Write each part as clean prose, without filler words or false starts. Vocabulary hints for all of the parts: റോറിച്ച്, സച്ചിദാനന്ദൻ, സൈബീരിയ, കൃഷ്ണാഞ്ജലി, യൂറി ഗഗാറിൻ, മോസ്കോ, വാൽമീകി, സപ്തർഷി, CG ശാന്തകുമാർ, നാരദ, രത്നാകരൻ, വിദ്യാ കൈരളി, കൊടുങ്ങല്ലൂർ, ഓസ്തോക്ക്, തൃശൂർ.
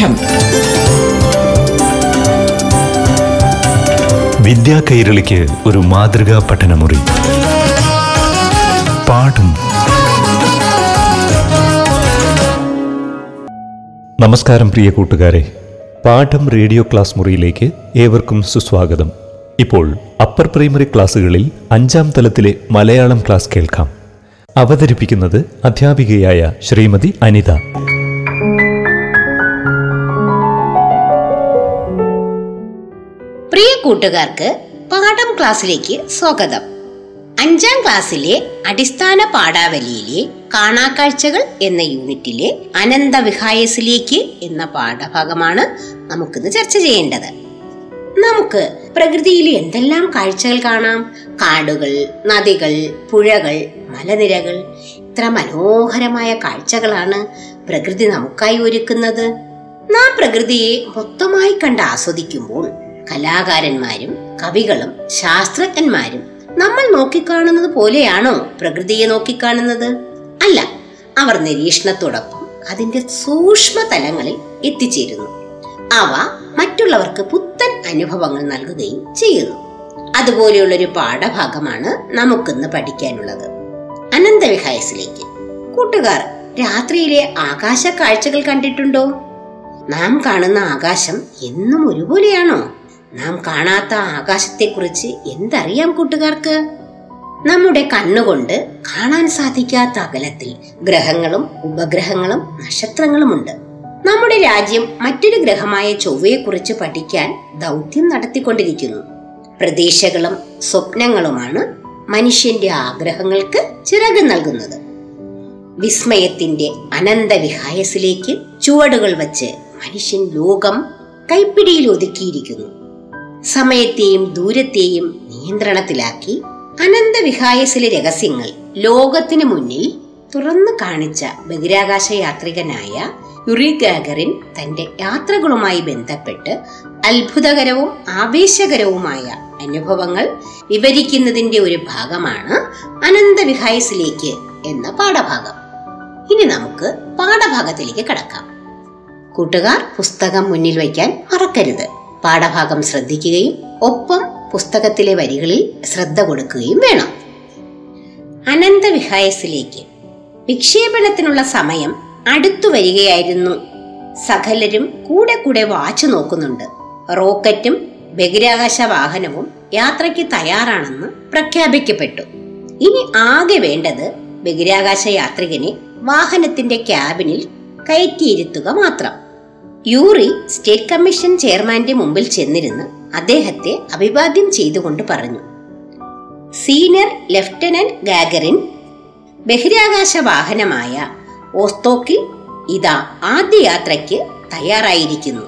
പാഠം. വിദ്യാ കൈരളിക്ക് ഒരു മാതൃകാ പഠനമുറി പാഠം. നമസ്കാരം പ്രിയ കൂട്ടുകാരെ, പാഠം റേഡിയോ ക്ലാസ് മുറിയിലേക്ക് ഏവർക്കും സുസ്വാഗതം. ഇപ്പോൾ അപ്പർ പ്രൈമറി ക്ലാസ്സുകളിൽ 5ാം തലത്തിലെ മലയാളം ക്ലാസ് കേൾക്കാം. അവതരിപ്പിക്കുന്നത് അധ്യാപികയായ ശ്രീമതി അനിത. പ്രിയ കൂട്ടുകാർക്ക് പാഠം ക്ലാസ്സിലേക്ക് സ്വാഗതം. 5ാം ക്ലാസ്സിലെ അടിസ്ഥാന പാഠാവലിയിലെ കാണാക്കാഴ്ചകൾ എന്ന യൂണിറ്റിലെ അനന്തവിഹായസിലേക്ക് എന്ന പാഠഭാഗമാണ് നമുക്കിന്ന് ചർച്ച ചെയ്യേണ്ടത്. നമുക്ക് പ്രകൃതിയിൽ എന്തെല്ലാം കാഴ്ചകൾ കാണാം? കാടുകൾ, നദികൾ, പുഴകൾ, മലനിരകൾ, ഇത്ര മനോഹരമായ കാഴ്ചകളാണ് പ്രകൃതി നമുക്കായി ഒരുക്കുന്നത്. നാം പ്രകൃതിയെ മൊത്തമായി കണ്ട് ആസ്വദിക്കുമ്പോൾ കലാകാരന്മാരും കവികളും ശാസ്ത്രജ്ഞന്മാരും നമ്മൾ നോക്കിക്കാണുന്നത് പോലെയാണോ പ്രകൃതിയെ നോക്കിക്കാണുന്നത്? അല്ല, അവർ നിരീക്ഷണത്തോടൊപ്പം അതിന്റെ സൂക്ഷ്മ തലങ്ങളിൽ എത്തിച്ചേരുന്നു. അവ മറ്റുള്ളവർക്ക് പുത്തൻ അനുഭവങ്ങൾ നൽകുകയും ചെയ്യുന്നു. അതുപോലെയുള്ളൊരു പാഠഭാഗമാണ് നമുക്കിന്ന് പഠിക്കാനുള്ളത്. അനന്തവിഹായസിലേക്ക്. കൂട്ടുകാർ, രാത്രിയിലെ ആകാശ കാഴ്ചകൾ കണ്ടിട്ടുണ്ടോ? നാം കാണുന്ന ആകാശം എന്നും ഒരുപോലെയാണോ? നാം കാണാത്ത ആകാശത്തെക്കുറിച്ച് എന്തറിയാം കൂട്ടുകാർക്ക്? നമ്മുടെ കണ്ണുകൊണ്ട് കാണാൻ സാധിക്കാത്ത അകലത്തിൽ ഗ്രഹങ്ങളും ഉപഗ്രഹങ്ങളും നക്ഷത്രങ്ങളുമുണ്ട്. നമ്മുടെ രാജ്യം മറ്റൊരു ഗ്രഹമായ ചൊവ്വയെക്കുറിച്ച് പഠിക്കാൻ ദൗത്യം നടത്തിക്കൊണ്ടിരിക്കുന്നു. പ്രതീക്ഷകളും സ്വപ്നങ്ങളുമാണ് മനുഷ്യന്റെ ആഗ്രഹങ്ങൾക്ക് ചിറക് നൽകുന്നത്. വിസ്മയത്തിന്റെ അനന്തവിഹായസിലേക്ക് ചുവടുകൾ വച്ച് മനുഷ്യൻ ലോകം കൈപ്പിടിയിൽ ഒതുക്കിയിരിക്കുന്നു. സമയത്തെയും ദൂരത്തെയും നിയന്ത്രണത്തിലാക്കി അനന്തവിഹായസിലെ രഹസ്യങ്ങൾ ലോകത്തിന് മുന്നിൽ തുറന്നു കാണിച്ച ബഹിരാകാശ യാത്രികനായ യൂറി ഗഗാറിൻ തന്റെ യാത്രകളുമായി ബന്ധപ്പെട്ട് അത്ഭുതകരവും ആവേശകരവുമായ അനുഭവങ്ങൾ വിവരിക്കുന്നതിന്റെ ഒരു ഭാഗമാണ് അനന്തവിഹായസിലേക്ക് എന്ന പാഠഭാഗം. ഇനി നമുക്ക് പാഠഭാഗത്തിലേക്ക് കടക്കാം. കൂട്ടുകാർ, പുസ്തകം മുന്നിൽ വയ്ക്കാൻ മറക്കരുത്. പാഠഭാഗം ശ്രദ്ധിക്കുകയും ഒപ്പം പുസ്തകത്തിലെ വരികളിൽ ശ്രദ്ധ കൊടുക്കുകയും വേണം. അനന്തവിഹായസിലേക്ക്. വിക്ഷേപണത്തിനുള്ള സമയം അടുത്തു വരികയായിരുന്നു. സകലരും കൂടെ കൂടെ വാച്ച് നോക്കുന്നുണ്ട്. റോക്കറ്റും ബഹിരാകാശ വാഹനവും യാത്രയ്ക്ക് തയ്യാറാണെന്ന് പ്രഖ്യാപിക്കപ്പെട്ടു. ഇനി ആകെ വേണ്ടത് ബഹിരാകാശ യാത്രികനെ വാഹനത്തിന്റെ ക്യാബിനിൽ കയറ്റിയിരുത്തുക മാത്രം. യൂറി സ്റ്റേറ്റ് കമ്മീഷൻ ചെയർമാന്റെ മുമ്പിൽ ചെന്നിരുന്ന് അദ്ദേഹത്തെ അഭിവാദ്യം ചെയ്തുകൊണ്ട് പറഞ്ഞു, സീനിയർ ലഫ്റ്റനന്റ് ഗഗാറിൻ, ബഹിരാകാശ വാഹനമായ ഓസ്തോക്കിൽ ഇതാ ആദ്യ യാത്രയ്ക്ക് തയ്യാറായിരിക്കുന്നു.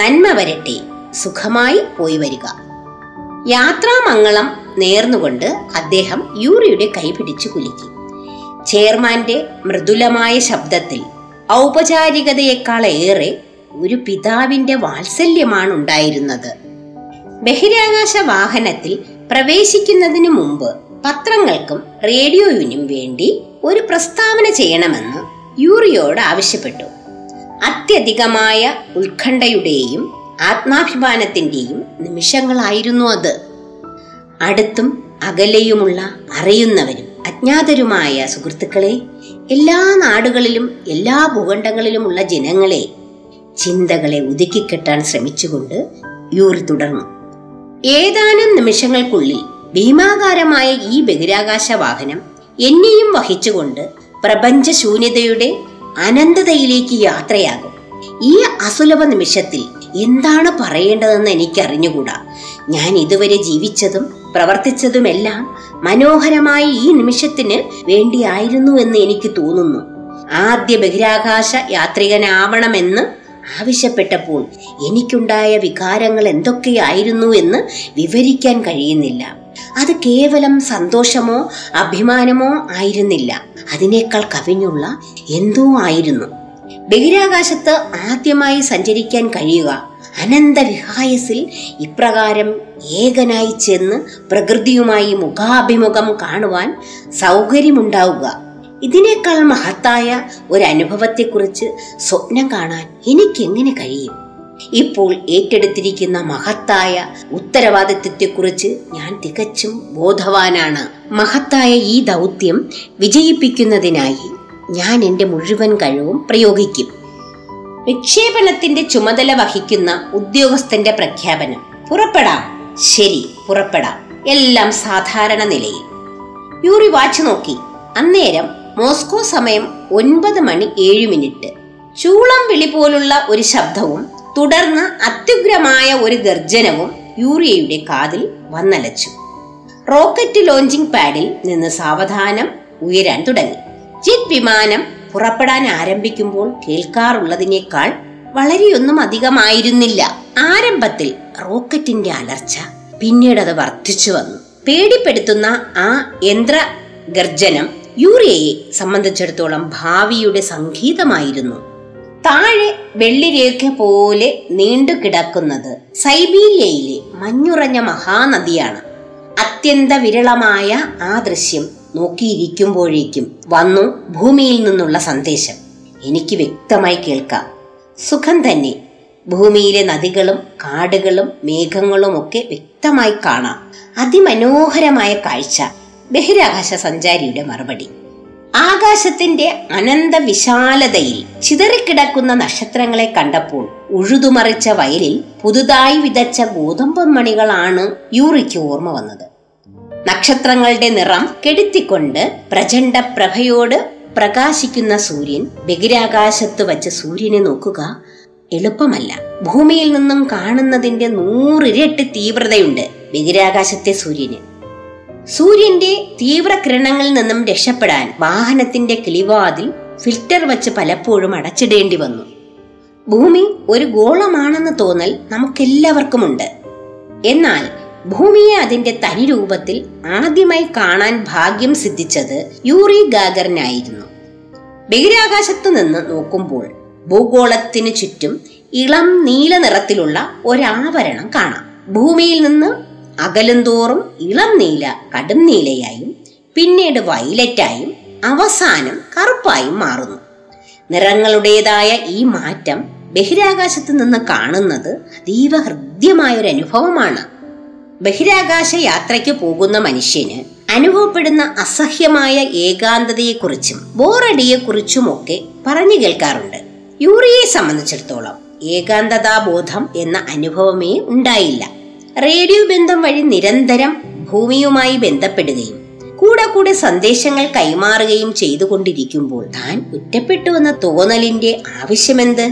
നന്മ വരട്ടെ, സുഖമായി പോയി വരിക. യാത്രാമംഗളം നേർന്നുകൊണ്ട് അദ്ദേഹം യൂറിയുടെ കൈപിടിച്ചു കുലുക്കി. ചെയർമാന്റെ മൃദുലമായ ശബ്ദത്തിൽ ഔപചാരികതയെക്കാളേറെ ഒരു പിതാവിന്റെ വാത്സല്യമാണ് ഉണ്ടായിരുന്നത്. ബഹിരാകാശ വാഹനത്തിൽ പ്രവേശിക്കുന്നതിനു മുമ്പ് പത്രങ്ങൾക്കും റേഡിയോയിനും വേണ്ടി ഒരു പ്രസ്താവന ചെയ്യണമെന്ന് യൂറിയോട് ആവശ്യപ്പെട്ടു. അത്യധികമായ ഉത്കണ്ഠയുടെയും ആത്മാഭിമാനത്തിന്റെയും നിമിഷങ്ങളായിരുന്നു അത്. അടുത്തും അകലെയുമുള്ള അറിയുന്നവരും അജ്ഞാതരുമായ സുഹൃത്തുക്കളെ, എല്ലാ നാടുകളിലും എല്ലാ ഭൂഖണ്ഡങ്ങളിലുമുള്ള ജനങ്ങളെ, ചിന്തകളെ ഒതുക്കിക്കെട്ടാൻ ശ്രമിച്ചുകൊണ്ട് യൂറി തുടർന്നു. ഏതാനും നിമിഷങ്ങൾക്കുള്ളിൽ ഭീമാകാരമായ ഈ ബഹിരാകാശ വാഹനം എന്നെയും വഹിച്ചുകൊണ്ട് പ്രപഞ്ച ശൂന്യതയുടെ അനന്തതയിലേക്ക് യാത്രയാകും. ഈ അസുലഭ നിമിഷത്തിൽ എന്താണ് പറയേണ്ടതെന്ന് എനിക്കറിഞ്ഞുകൂടാ. ഞാൻ ഇതുവരെ ജീവിച്ചതും പ്രവർത്തിച്ചതുമെല്ലാം മനോഹരമായി ഈ നിമിഷത്തിന് വേണ്ടിയായിരുന്നു എന്ന് എനിക്ക് തോന്നുന്നു. ആദ്യ ബഹിരാകാശ യാത്രികനാവണമെന്ന് ആവശ്യപ്പെട്ടപ്പോൾ എനിക്കുണ്ടായ വികാരങ്ങൾ എന്തൊക്കെയായിരുന്നു എന്ന് വിവരിക്കാൻ കഴിയുന്നില്ല. അത് കേവലം സന്തോഷമോ അഭിമാനമോ ആയിരുന്നില്ല, അതിനേക്കാൾ കവിഞ്ഞുള്ള എന്തോ ആയിരുന്നു. ബഹിരാകാശത്ത് ആദ്യമായി സഞ്ചരിക്കാൻ കഴിയുക, അനന്തവിഹായസിൽ ഇപ്രകാരം ഏകനായി ചെന്ന് പ്രകൃതിയുമായി മുഖാഭിമുഖം കാണുവാൻ സൗകര്യമുണ്ടാവുക ഇതിനേക്കാൾ മഹത്തായ ഒരനുഭവത്തെക്കുറിച്ച് സ്വപ്നം കാണാൻ എനിക്കെങ്ങനെ കഴിയും? ഇപ്പോൾ ഏറ്റെടുത്തിരിക്കുന്ന മഹത്തായ ഉത്തരവാദിത്വത്തെക്കുറിച്ച് ഞാൻ തികച്ചും ബോധവാനാണ്. മഹത്തായ ഈ ദൗത്യം വിജയിപ്പിക്കുന്നതിനായി ഞാൻ എൻ്റെ മുഴുവൻ കഴിവും പ്രയോഗിക്കും. വിക്ഷേപണത്തിന്റെ ചുമതല വഹിക്കുന്ന ഉദ്യോഗസ്ഥന്റെ പ്രഖ്യാപനം: പുറപ്പെടാം. ശരി, പുറപ്പെടാം. എല്ലാം സാധാരണ നിലയിൽ. യൂറി വാച്ച് നോക്കി. അന്നേരം മോസ്കോ സമയം 9:07. ചൂളം വിളി പോലുള്ള ഒരു ശബ്ദവും തുടർന്ന് അത്യുഗ്രമായ ഒരു ഗർജനവും യൂറിയയുടെ കാതിൽ വന്നലച്ചു. റോക്കറ്റ് ലോഞ്ചിംഗ് പാഡിൽ നിന്ന് സാവധാനം ഉയരാൻ തുടങ്ങി. ജെറ്റ് വിമാനം പുറപ്പെടാൻ ആരംഭിക്കുമ്പോൾ കേൾക്കാറുള്ളതിനേക്കാൾ വളരെയൊന്നും അധികമായിരുന്നില്ല. ആരംഭത്തിൽ റോക്കറ്റിന്റെ അലർച്ച, പിന്നീട് അത് വർദ്ധിച്ചു വന്നു. പേടിപ്പെടുത്തുന്ന ആ യന്ത്ര ഗർജനം യൂറിയയെ സംബന്ധിച്ചിടത്തോളം ഭാവിയുടെ സംഗീതമായിരുന്നു. താഴെ വെള്ളിരേഖ പോലെ നീണ്ടുകിടക്കുന്നത് സൈബീരിയയിലെ മഞ്ഞുറഞ്ഞ മഹാനദിയാണ്. അത്യന്ത വിരളമായ ആ ദൃശ്യം നോക്കിയിരിക്കുമ്പോഴേക്കും വന്നു ഭൂമിയിൽ നിന്നുള്ള സന്ദേശം. എനിക്ക് വ്യക്തമായി കേൾക്കാം. സുഖം തന്നെ. ഭൂമിയിലെ നദികളും കാടുകളും മേഘങ്ങളും ഒക്കെ വ്യക്തമായി കാണാം. അതിമനോഹരമായ കാഴ്ച. ബഹിരാകാശ സഞ്ചാരിയുടെ മറുപടി. ആകാശത്തിന്റെ അനന്ത വിശാലതയിൽ ചിതറിക്കിടക്കുന്ന നക്ഷത്രങ്ങളെ കണ്ടപ്പോൾ ഉഴുതുമറിച്ച വയലിൽ പുതുതായി വിതച്ച ഗോതമ്പൻ മണികളാണ് യൂറിക്ക് ഓർമ്മ വന്നത്. നക്ഷത്രങ്ങളുടെ നിറം കെടുത്തിക്കൊണ്ട് പ്രചണ്ഡ പ്രഭയോട് പ്രകാശിക്കുന്ന സൂര്യൻ. ബഹിരാകാശത്ത് വച്ച് സൂര്യനെ നോക്കുക എളുപ്പമല്ല. ഭൂമിയിൽ നിന്നും കാണുന്നതിന്റെ 100 ഇരട്ടി തീവ്രതയുണ്ട് ബഹിരാകാശത്തെ സൂര്യന്. സൂര്യന്റെ തീവ്രകിരണങ്ങളിൽ നിന്നും രക്ഷപ്പെടാൻ വാഹനത്തിന്റെ കിളിവാതിൽ ഫിൽറ്റർ വച്ച് പലപ്പോഴും അടച്ചിടേണ്ടി വന്നു. ഭൂമി ഒരു ഗോളമാണെന്ന് തോന്നൽ നമുക്കെല്ലാവർക്കുമുണ്ട്. എന്നാൽ ഭൂമിയെ അതിന്റെ തനിരൂപത്തിൽ ആദ്യമായി കാണാൻ ഭാഗ്യം സിദ്ധിച്ചത് യൂറി ഗഗാറിനായിരുന്നു. ബഹിരാകാശത്തു നിന്ന് നോക്കുമ്പോൾ ഭൂഗോളത്തിനു ചുറ്റും ഇളം നീല നിറത്തിലുള്ള ഒരാവരണം കാണാം. ഭൂമിയിൽ നിന്ന് അകലുംതോറും ഇളം നീല കടും നീലയായും പിന്നീട് വയലറ്റായും അവസാനം കറുപ്പായും മാറുന്നു. നിറങ്ങളുടേതായ ഈ മാറ്റം ബഹിരാകാശത്ത് നിന്ന് കാണുന്നത് അതീവ ഹൃദ്യമായൊരു അനുഭവമാണ്. ബഹിരാകാശ യാത്രയ്ക്ക് പോകുന്ന മനുഷ്യന് അനുഭവപ്പെടുന്ന അസഹ്യമായ ഏകാന്തതയെക്കുറിച്ചും ബോറടിയെക്കുറിച്ചുമൊക്കെ പറഞ്ഞു കേൾക്കാറുണ്ട്. യൂറിയെ സംബന്ധിച്ചിടത്തോളം ഏകാന്തതാബോധം എന്ന അനുഭവമേ ഉണ്ടായില്ല. റേഡിയോ ബന്ധം വഴി നിരന്തരം ഭൂമിയുമായി ബന്ധപ്പെടുകയും കൂടെ കൂടെ സന്ദേശങ്ങൾ കൈമാറുകയും ചെയ്തുകൊണ്ടിരിക്കുമ്പോൾ താൻ ഒറ്റപ്പെട്ടുവെന്ന തോന്നലിന്റെ ആവശ്യമെന്ത്?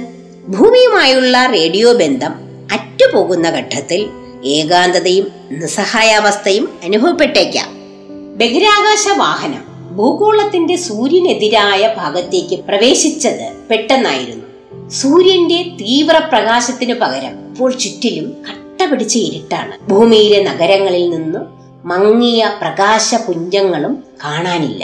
ഭൂമിയുമായുള്ള റേഡിയോ ബന്ധം അറ്റുപോകുന്ന ഘട്ടത്തിൽ ഏകാന്തതയും നിസ്സഹായാവസ്ഥയും അനുഭവപ്പെട്ടേക്കാം. ബഹിരാകാശ വാഹനം ഭൂഗോളത്തിന്റെ സൂര്യനെതിരായ ഭാഗത്തേക്ക് പ്രവേശിച്ചത് പെട്ടെന്നായിരുന്നു. സൂര്യന്റെ തീവ്ര പ്രകാശത്തിനു പകരം ഇപ്പോൾ ചുറ്റിലും പിടിച്ച ഇരുട്ടാണ്. ഭൂമിയിലെ നഗരങ്ങളിൽ നിന്ന് മങ്ങിയ പ്രകാശ പുഞ്ചങ്ങളും കാണാനില്ല.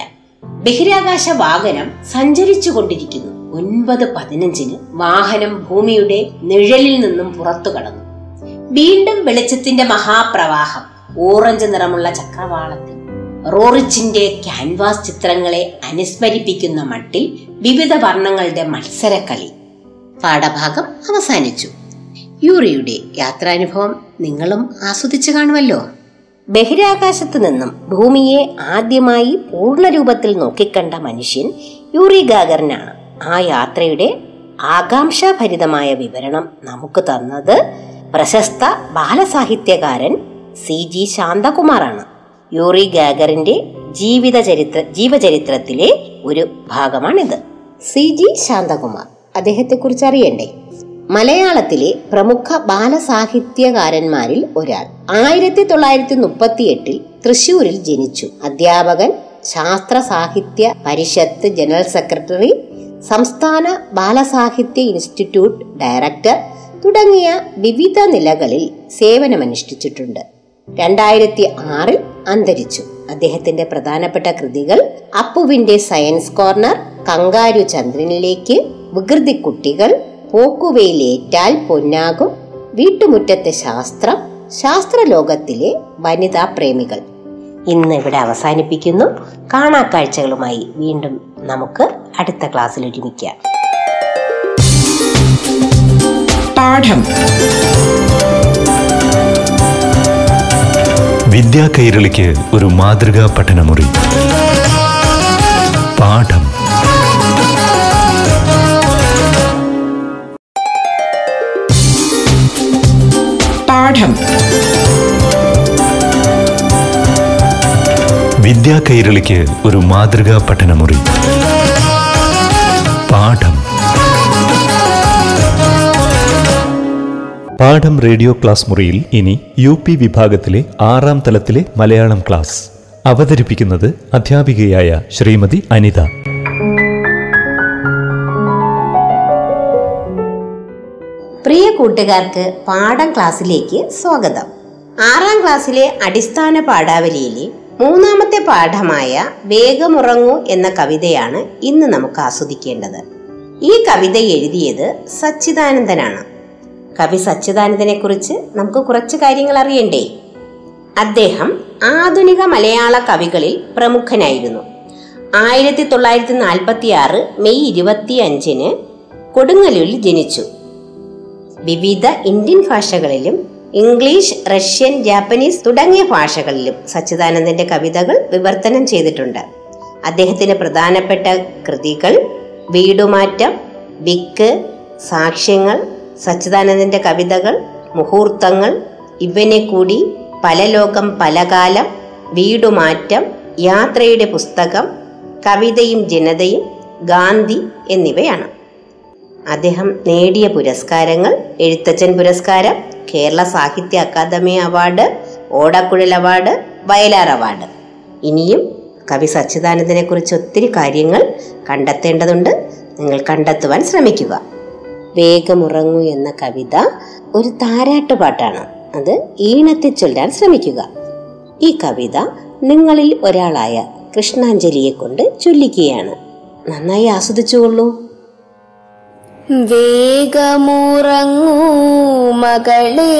ബഹിരാകാശ വാഹനം സഞ്ചരിച്ചു കൊണ്ടിരിക്കുന്നു. 9:15 വാഹനം ഭൂമിയുടെ നിഴലിൽ നിന്നും പുറത്തു കടന്നു. വീണ്ടും വെളിച്ചത്തിന്റെ മഹാപ്രവാഹം ഓറഞ്ച് നിറമുള്ള ചക്രവാളത്തിൽ റോറിച്ചിന്റെ ക്യാൻവാസ് ചിത്രങ്ങളെ അനുസ്മരിപ്പിക്കുന്ന മട്ടിൽ വിവിധ വർണ്ണങ്ങളുടെ മത്സരക്കളി. പാഠഭാഗം അവസാനിച്ചു. യൂറിയുടെ യാത്രാനുഭവം നിങ്ങളും ആസ്വദിച്ചു കാണുമല്ലോ. ബഹിരാകാശത്ത് നിന്നും ഭൂമിയെ ആദ്യമായി പൂർണ്ണരൂപത്തിൽ നോക്കിക്കണ്ട മനുഷ്യൻ യൂറി ഗഗാറിനാണ്. ആ യാത്രയുടെ ആകാംക്ഷാഭരിതമായ വിവരണം നമുക്ക് തന്നത് പ്രശസ്ത ബാലസാഹിത്യകാരൻ CG ശാന്തകുമാറാണ്. യൂറി ഗഗാറിന്റെ ജീവചരിത്രത്തിലെ ഒരു ഭാഗമാണിത്. CG ശാന്തകുമാർ, അദ്ദേഹത്തെക്കുറിച്ച് അറിയണ്ടേ? മലയാളത്തിലെ പ്രമുഖ ബാലസാഹിത്യകാരന്മാരിൽ ഒരാൾ. 1938 തൃശൂരിൽ ജനിച്ചു. അധ്യാപകൻ, ശാസ്ത്ര സാഹിത്യ പരിഷത്ത് ജനറൽ സെക്രട്ടറി, സംസ്ഥാന ബാലസാഹിത്യ ഇൻസ്റ്റിറ്റ്യൂട്ട് ഡയറക്ടർ തുടങ്ങിയ വിവിധ നിലകളിൽ സേവനമനുഷ്ഠിച്ചിട്ടുണ്ട്. 2006 അന്തരിച്ചു. അദ്ദേഹത്തിന്റെ പ്രധാനപ്പെട്ട കൃതികൾ അപ്പുവിന്റെ സയൻസ് കോർണർ, കങ്കാരു ചന്ദ്രനിലേക്ക്, വികൃതിക്കുട്ടികൾ, പോക്കുവയിലേറ്റാൽ പൊന്നാകും, വീട്ടുമുറ്റത്തെ ശാസ്ത്രം, ശാസ്ത്രലോകത്തിലെ വനിതാ പ്രേമികൾ ഇന്ന് ഇവിടെ അവസാനിപ്പിക്കുന്നു. കാണാക്കാഴ്ചകളുമായി വീണ്ടും നമുക്ക് അടുത്ത ക്ലാസ്സിൽ ഒരുമിക്കാം. വിദ്യാ കൈരളിക്ക് ഒരു മാതൃകാ പഠനമുറി. പാഠം. വിദ്യാ കൈരളിക്ക് ഒരു മാതൃകാ പഠനമുറി. പാഠം. പാഠം റേഡിയോ ക്ലാസ് മുറിയിൽ ഇനി യുപി വിഭാഗത്തിലെ 6ാം തലത്തിലെ മലയാളം ക്ലാസ് അവതരിപ്പിക്കുന്നത് അധ്യാപികയായ ശ്രീമതി അനിത. പ്രിയ കൂട്ടുകാർക്ക് പാഠം ക്ലാസ്സിലേക്ക് സ്വാഗതം. 6ാം ക്ലാസ്സിലെ അടിസ്ഥാന പാഠാവലിയിലെ 3-ാമത്തെ പാഠമായ വേഗമുറങ്ങൂ എന്ന കവിതയാണ് ഇന്ന് നമുക്ക് ആസ്വദിക്കേണ്ടത്. ഈ കവിത എഴുതിയത് സച്ചിദാനന്ദനാണ്. കവി സച്ചിദാനന്ദനെ കുറിച്ച് നമുക്ക് കുറച്ച് കാര്യങ്ങൾ അറിയണ്ടേ? അദ്ദേഹം ആധുനിക മലയാള കവികളിൽ പ്രമുഖനായിരുന്നു. 1946 മെയ് 25 കൊടുങ്ങല്ലൂരിൽ ജനിച്ചു. വിവിധ ഇന്ത്യൻ ഭാഷകളിലും ഇംഗ്ലീഷ്, റഷ്യൻ, ജാപ്പനീസ് തുടങ്ങിയ ഭാഷകളിലും സച്ചിദാനന്ദന്റെ കവിതകൾ വിവർത്തനം ചെയ്തിട്ടുണ്ട്. അദ്ദേഹത്തിന്റെ പ്രധാനപ്പെട്ട കൃതികൾ വീടുമാറ്റം, വിക്ക്, സാക്ഷ്യങ്ങൾ, സച്ചിദാനന്ദന്റെ കവിതകൾ, മുഹൂർത്തങ്ങൾ, ഇവനെ കൂടി, പല ലോകം പലകാലം, വീടുമാറ്റം, യാത്രയുടെ പുസ്തകം, കവിതയും ജനതയും, ഗാന്ധി എന്നിവയാണ്. അദ്ദേഹം നേടിയ പുരസ്കാരങ്ങൾ: Ezhuthachan Puraskaram, Kerala Sahitya Akademi award, Odakkuzhal award, Vayalar award. ഇനിയും കവി സച്ചിദാനന്ദനെ കുറിച്ച് ഒത്തിരി കാര്യങ്ങൾ കണ്ടെത്തേണ്ടതുണ്ട്. നിങ്ങൾ കണ്ടെത്തുവാൻ ശ്രമിക്കുക. വേഗമുറങ്ങൂ എന്ന കവിത ഒരു താരാട്ടുപാട്ടാണ്. അത് ഈണത്തെ ചൊല്ലാൻ ശ്രമിക്കുക. ഈ കവിത നിങ്ങളിൽ ഒരാളായ കൃഷ്ണാഞ്ജലിയെ കൊണ്ട് ചൊല്ലിക്കുകയാണ്. നന്നായി ആസ്വദിച്ചുകൊള്ളൂ. വേഗമുറങ്ങൂ മകളെ,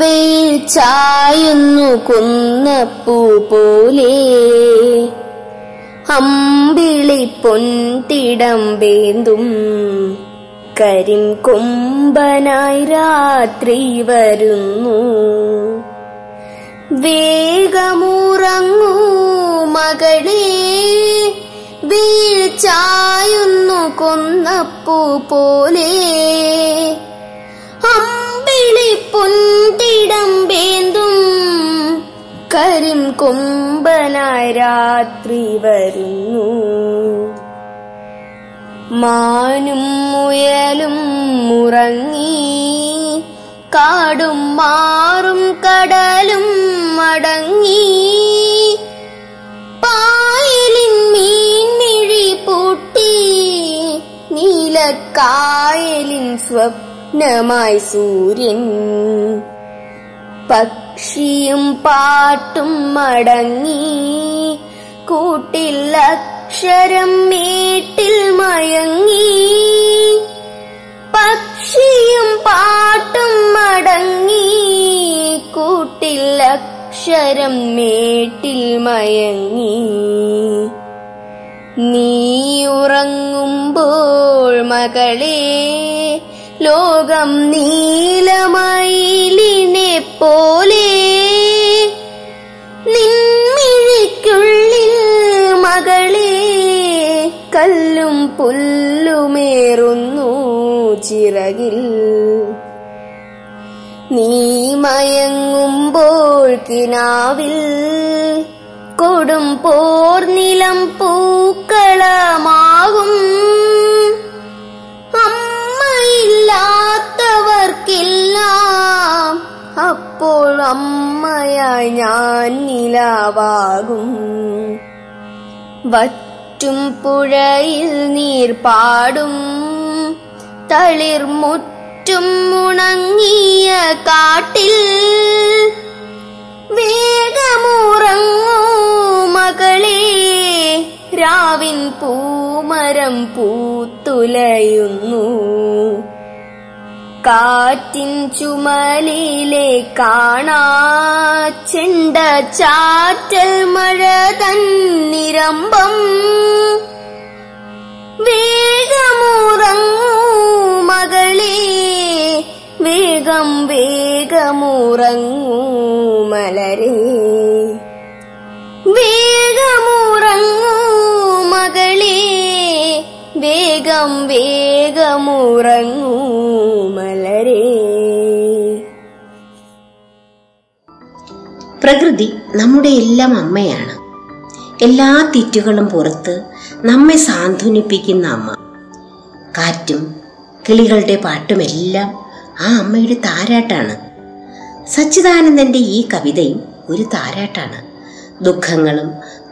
വെയിൽ ചായുന്നു കുന്നപ്പൂ പോലെ, അമ്പിളി പൊൻതിടമ്പേന്തും കരിം കൊമ്പനായി രാത്രി വരുന്നു. വേഗമുറങ്ങൂ മകളെ, വീൽ ചായുന്നു കൊന്നപ്പൂ പോലെ, അമ്പിളി പൊൻതിടമ്പേന്തും കരിം കൊമ്പനായി രാത്രി വരുന്നു. മാനും മുയലും ഉറങ്ങി, കാടും മാറും കടലും അടങ്ങി, പായലിൻ മീൻമിഴി പൂട്ടി നീലക്കായലിൻ സ്വപ്നമായി സൂര്യൻ. പക്ഷിയും പാട്ടും മടങ്ങി, കൂട്ടിൽ അക്ഷരം മേട്ടിൽ മയങ്ങി. പക്ഷിയും പാട്ടും മടങ്ങി, കൂട്ടിൽ അക്ഷരം മേട്ടിൽ മയങ്ങി. നീ ഉറങ്ങുമ്പോൾ മകളെ, ലോകം നീലമയിലിനെ പോലെ. നിൻമിഴിക്കുള്ളിൽ മകളെ, കല്ലും പുല്ലുമേറുന്നു ചിറകിൽ. നീ മയങ്ങുമ്പോൾ കിനാവിൽ, കൊടും പോർനിലം പൂക്കളമാകും. അമ്മയില്ലാത്തവർക്കെല്ലാം അപ്പോൾ അമ്മയായി ഞാൻ നിലാവാകും. വറ്റും പുഴയിൽ നീർ പാടും, തളിർമുറ്റും ഉണങ്ങിയ കാട്ടിൽ. വേഗമുറങ്ങൂ മകളെ, രാവിൻ പൂമരം പൂത്തുലയുന്നു. കാറ്റിൻ ചുമലിലെ കാണാ ചെണ്ട ചാറ്റൽ മഴ തന്നിരമ്പം വേഗമുറങ്ങൂ മകളെ, വേഗം വേഗമുറങ്ങൂ മലരെ, വേഗമുറങ്ങൂ മകളെ, വേഗം വേഗമുറങ്ങൂ മലരെ. പ്രകൃതി നമ്മുടെ എല്ലാം അമ്മയാണ്. എല്ലാ തെറ്റുകളും പുറത്ത് നമ്മെ സാന്ത്വനിപ്പിക്കുന്ന അമ്മ. കാറ്റും കിളികളുടെ പാട്ടുമെല്ലാം ആ അമ്മയുടെ താരാട്ടാണ്. സച്ചിദാനന്ദന്റെ ഈ കവിതയും ഒരു താരാട്ടാണ്. ദുഃഖങ്ങളും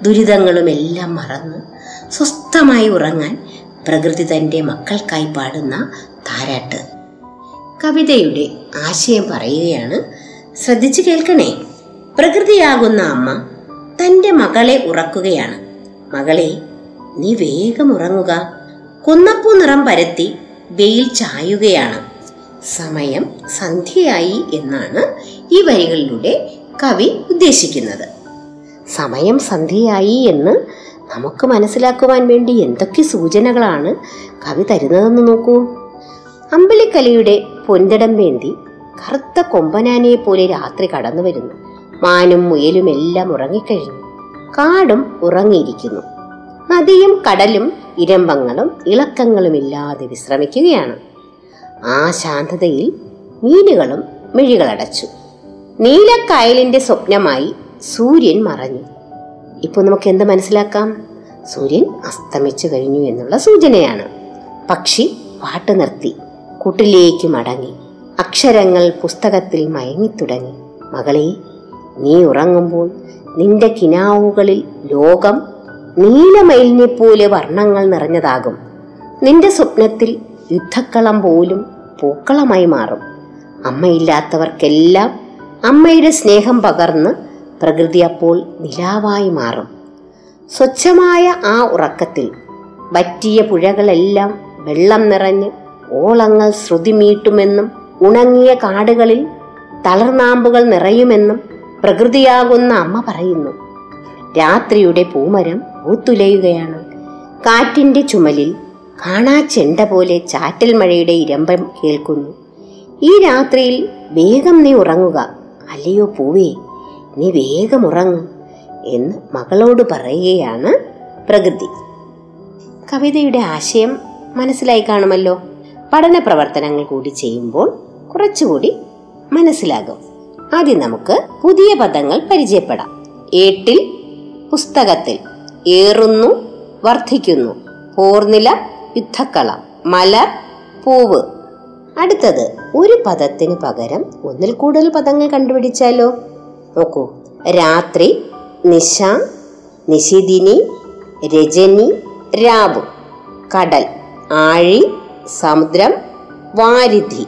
ദുരിതങ്ങളും എല്ലാം മറന്ന് സ്വസ്ഥമായി ഉറങ്ങാൻ പ്രകൃതി തൻ്റെ മക്കൾക്കായി പാടുന്ന താരാട്ട്. കവിതയുടെ ആശയം പറയുകയാണ്, ശ്രദ്ധിച്ചു കേൾക്കണേ. പ്രകൃതിയാകുന്ന അമ്മ തൻ്റെ മകളെ ഉറക്കുകയാണ്. മകളെ, നീ വേഗം ഉറങ്ങുക. കൊന്നപ്പൂ നിറം പരത്തി വെയിൽ ചായുകയാണ്. സമയം സന്ധ്യയായി എന്നാണ് ഈ വരികളിലൂടെ കവി ഉദ്ദേശിക്കുന്നത്. സമയം സന്ധ്യയായി എന്ന് നമുക്ക് മനസ്സിലാക്കുവാൻ വേണ്ടി എന്തൊക്കെ സൂചനകളാണ് കവി തരുന്നതെന്ന് നോക്കൂ. അമ്പിളിക്കലയുടെ പൊൻതടം വേണ്ടി കറുത്ത കൊമ്പനാനയെ പോലെ രാത്രി കടന്നു വരുന്നു. മാനും മുയലും എല്ലാം ഉറങ്ങിക്കഴിഞ്ഞു. കാടും ഉറങ്ങിയിരിക്കുന്നു. നദിയും കടലും ഇരമ്പങ്ങളും ഇളക്കങ്ങളും ഇല്ലാതെ വിശ്രമിക്കുകയാണ്. ആ ശാന്തതയിൽ മീനുകളും മിഴികളടച്ചു. നീലക്കായലിന്റെ സ്വപ്നമായി സൂര്യൻ മറഞ്ഞു. ഇപ്പോൾ നമുക്ക് എന്ത് മനസ്സിലാക്കാം? സൂര്യൻ അസ്തമിച്ചു കഴിഞ്ഞു എന്നുള്ള സൂചനയാണ്. പക്ഷി പാട്ട് നിർത്തി കൂട്ടിലേക്ക് മടങ്ങി. അക്ഷരങ്ങൾ പുസ്തകത്തിൽ മയങ്ങിത്തുടങ്ങി. മകളെ, നീ ഉറങ്ങുമ്പോൾ നിന്റെ കിനാവുകളിൽ ലോകം നീലമയിലിനെ പോലെ വർണ്ണങ്ങൾ നിറഞ്ഞതാകും. നിന്റെ സ്വപ്നത്തിൽ യുദ്ധക്കളം പോലും പൂക്കളമായി മാറും. അമ്മയില്ലാത്തവർക്കെല്ലാം അമ്മയുടെ സ്നേഹം പകർന്ന് പ്രകൃതി അപ്പോൾ നിലാവായി മാറും. സ്വച്ഛമായ ആ ഉറക്കത്തിൽ വറ്റിയ പുഴകളെല്ലാം വെള്ളം നിറഞ്ഞ് ഓളങ്ങൾ ശ്രുതി മീട്ടുമെന്നും ഉണങ്ങിയ കാടുകളിൽ തളർനാമ്പുകൾ നിറയുമെന്നും പ്രകൃതിയാകുന്ന അമ്മ പറയുന്നു. രാത്രിയുടെ പൂമരം പൂത്തുലയുകയാണ്. കാറ്റിന്റെ ചുമലിൽ കാണാ ചെണ്ട പോലെ ചാറ്റൽ മഴയുടെ ഇരമ്പം കേൾക്കുന്നു. ഈ രാത്രിയിൽ വേഗം നീ ഉറങ്ങുക. അല്ലയോ പൂവേ, നീ വേഗം ഉറങ്ങും എന്ന് മകളോട് പറയുകയാണ് പ്രകൃതി. കവിതയുടെ ആശയം മനസ്സിലായി കാണുമല്ലോ. പഠന പ്രവർത്തനങ്ങൾ കൂടി ചെയ്യുമ്പോൾ കുറച്ചുകൂടി മനസ്സിലാകും. ആദ്യം നമുക്ക് പുതിയ പദങ്ങൾ പരിചയപ്പെടാം. ഏട്ടിൽ, പുസ്തകത്തിൽ, ഏറുന്നു, വർദ്ധിക്കുന്നു, ഓർനില, യുദ്ധക്കളം, മലർ, പൂവ്. അടുത്തത് ഒരു പദത്തിന് പകരം ഒന്നിൽ കൂടുതൽ പദങ്ങൾ കണ്ടുപിടിച്ചാലോ. നോക്കൂ, രാത്രി, നിശ, നിശിദിനി, രജനി, രാവ്, കടൽ, ആഴി, സമുദ്രം, വാരിധി,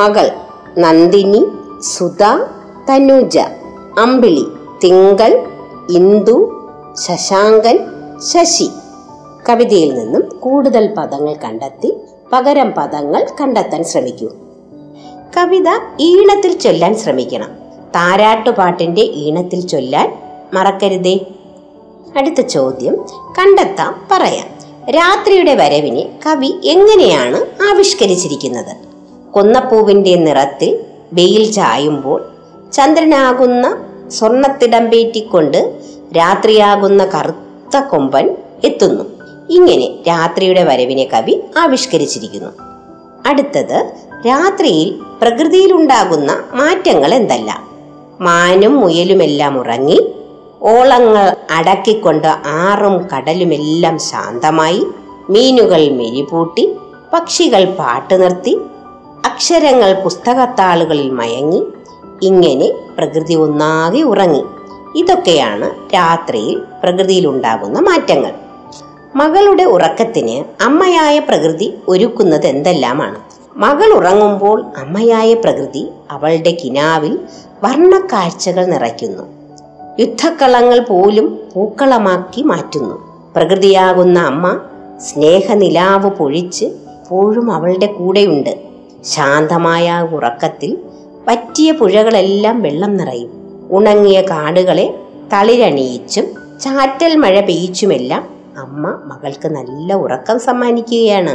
മകൾ, നന്ദിനി, സുധ, തനുജ, അമ്പിളി, തിങ്കൾ, ഇന്ദു, ശശാങ്കൻ, ശശി. കവിതയിൽ നിന്നും കൂടുതൽ പദങ്ങൾ കണ്ടെത്തി പകരം പദങ്ങൾ കണ്ടെത്താൻ ശ്രമിക്കൂ. കവിത ഈണത്തിൽ ചൊല്ലാൻ ശ്രമിക്കണം. താരാട്ടുപാട്ടിന്റെ ഈണത്തിൽ ചൊല്ലാൻ മറക്കരുതേ. അടുത്ത ചോദ്യം കണ്ടെത്താം, പറയാം. രാത്രിയുടെ വരവിനെ കവി എങ്ങനെയാണ് ആവിഷ്കരിച്ചിരിക്കുന്നത്? കൊന്നപ്പൂവിന്റെ നിറത്തിൽ വെയിൽ ചായുമ്പോൾ ചന്ദ്രനാകുന്ന സ്വർണത്തിടം പേറ്റിക്കൊണ്ട് രാത്രിയാകുന്ന കറുത്ത കൊമ്പൻ എത്തുന്നു. ഇങ്ങനെ രാത്രിയുടെ വരവിനെ കവി ആവിഷ്കരിച്ചിരിക്കുന്നു. അടുത്തത് രാത്രിയിൽ പ്രകൃതിയിലുണ്ടാകുന്ന മാറ്റങ്ങൾ എന്തെല്ലാം? മാനും മുയലുമെല്ലാം ഉറങ്ങി. ഓളങ്ങൾ അടക്കിക്കൊണ്ട് ആറും കടലുമെല്ലാം ശാന്തമായി. മീനുകൾ മെരിപൂട്ടി. പക്ഷികൾ പാട്ട് നിർത്തി. അക്ഷരങ്ങൾ പുസ്തകത്താളുകളിൽ മയങ്ങി. ഇങ്ങനെ പ്രകൃതി ഒന്നാകെ ഉറങ്ങി. ഇതൊക്കെയാണ് രാത്രിയിൽ പ്രകൃതിയിലുണ്ടാകുന്ന മാറ്റങ്ങൾ. മകളുടെ ഉറക്കത്തിന് അമ്മയായ പ്രകൃതി ഒരുക്കുന്നത് എന്തെല്ലാമാണ്? മകൾ ഉറങ്ങുമ്പോൾ അമ്മയായ പ്രകൃതി അവളുടെ കിനാവിൽ വർണ്ണക്കാഴ്ചകൾ നിറയ്ക്കുന്നു. യുദ്ധക്കളങ്ങൾ പോലും പൂക്കളമാക്കി മാറ്റുന്നു. പ്രകൃതിയാകുന്ന അമ്മ സ്നേഹനിലാവ് പൊഴിച്ച് എപ്പോഴും അവളുടെ കൂടെയുണ്ട്. ശാന്തമായ ഉറക്കത്തിൽ വറ്റിയ പുഴകളെല്ലാം വെള്ളം നിറയും. ഉണങ്ങിയ കാടുകളെ തളിരണിയിച്ചും ചാറ്റൽ മഴ പെയ്ച്ചുമെല്ലാം അമ്മ മകൾക്ക് നല്ല ഉറക്കം സമ്മാനിക്കുകയാണ്.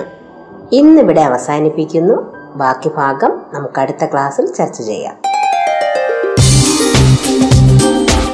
ഇന്നിവിടെ അവസാനിപ്പിക്കുന്നു. ബാക്കി ഭാഗം നമുക്ക് അടുത്ത ക്ലാസ്സിൽ ചർച്ച ചെയ്യാം.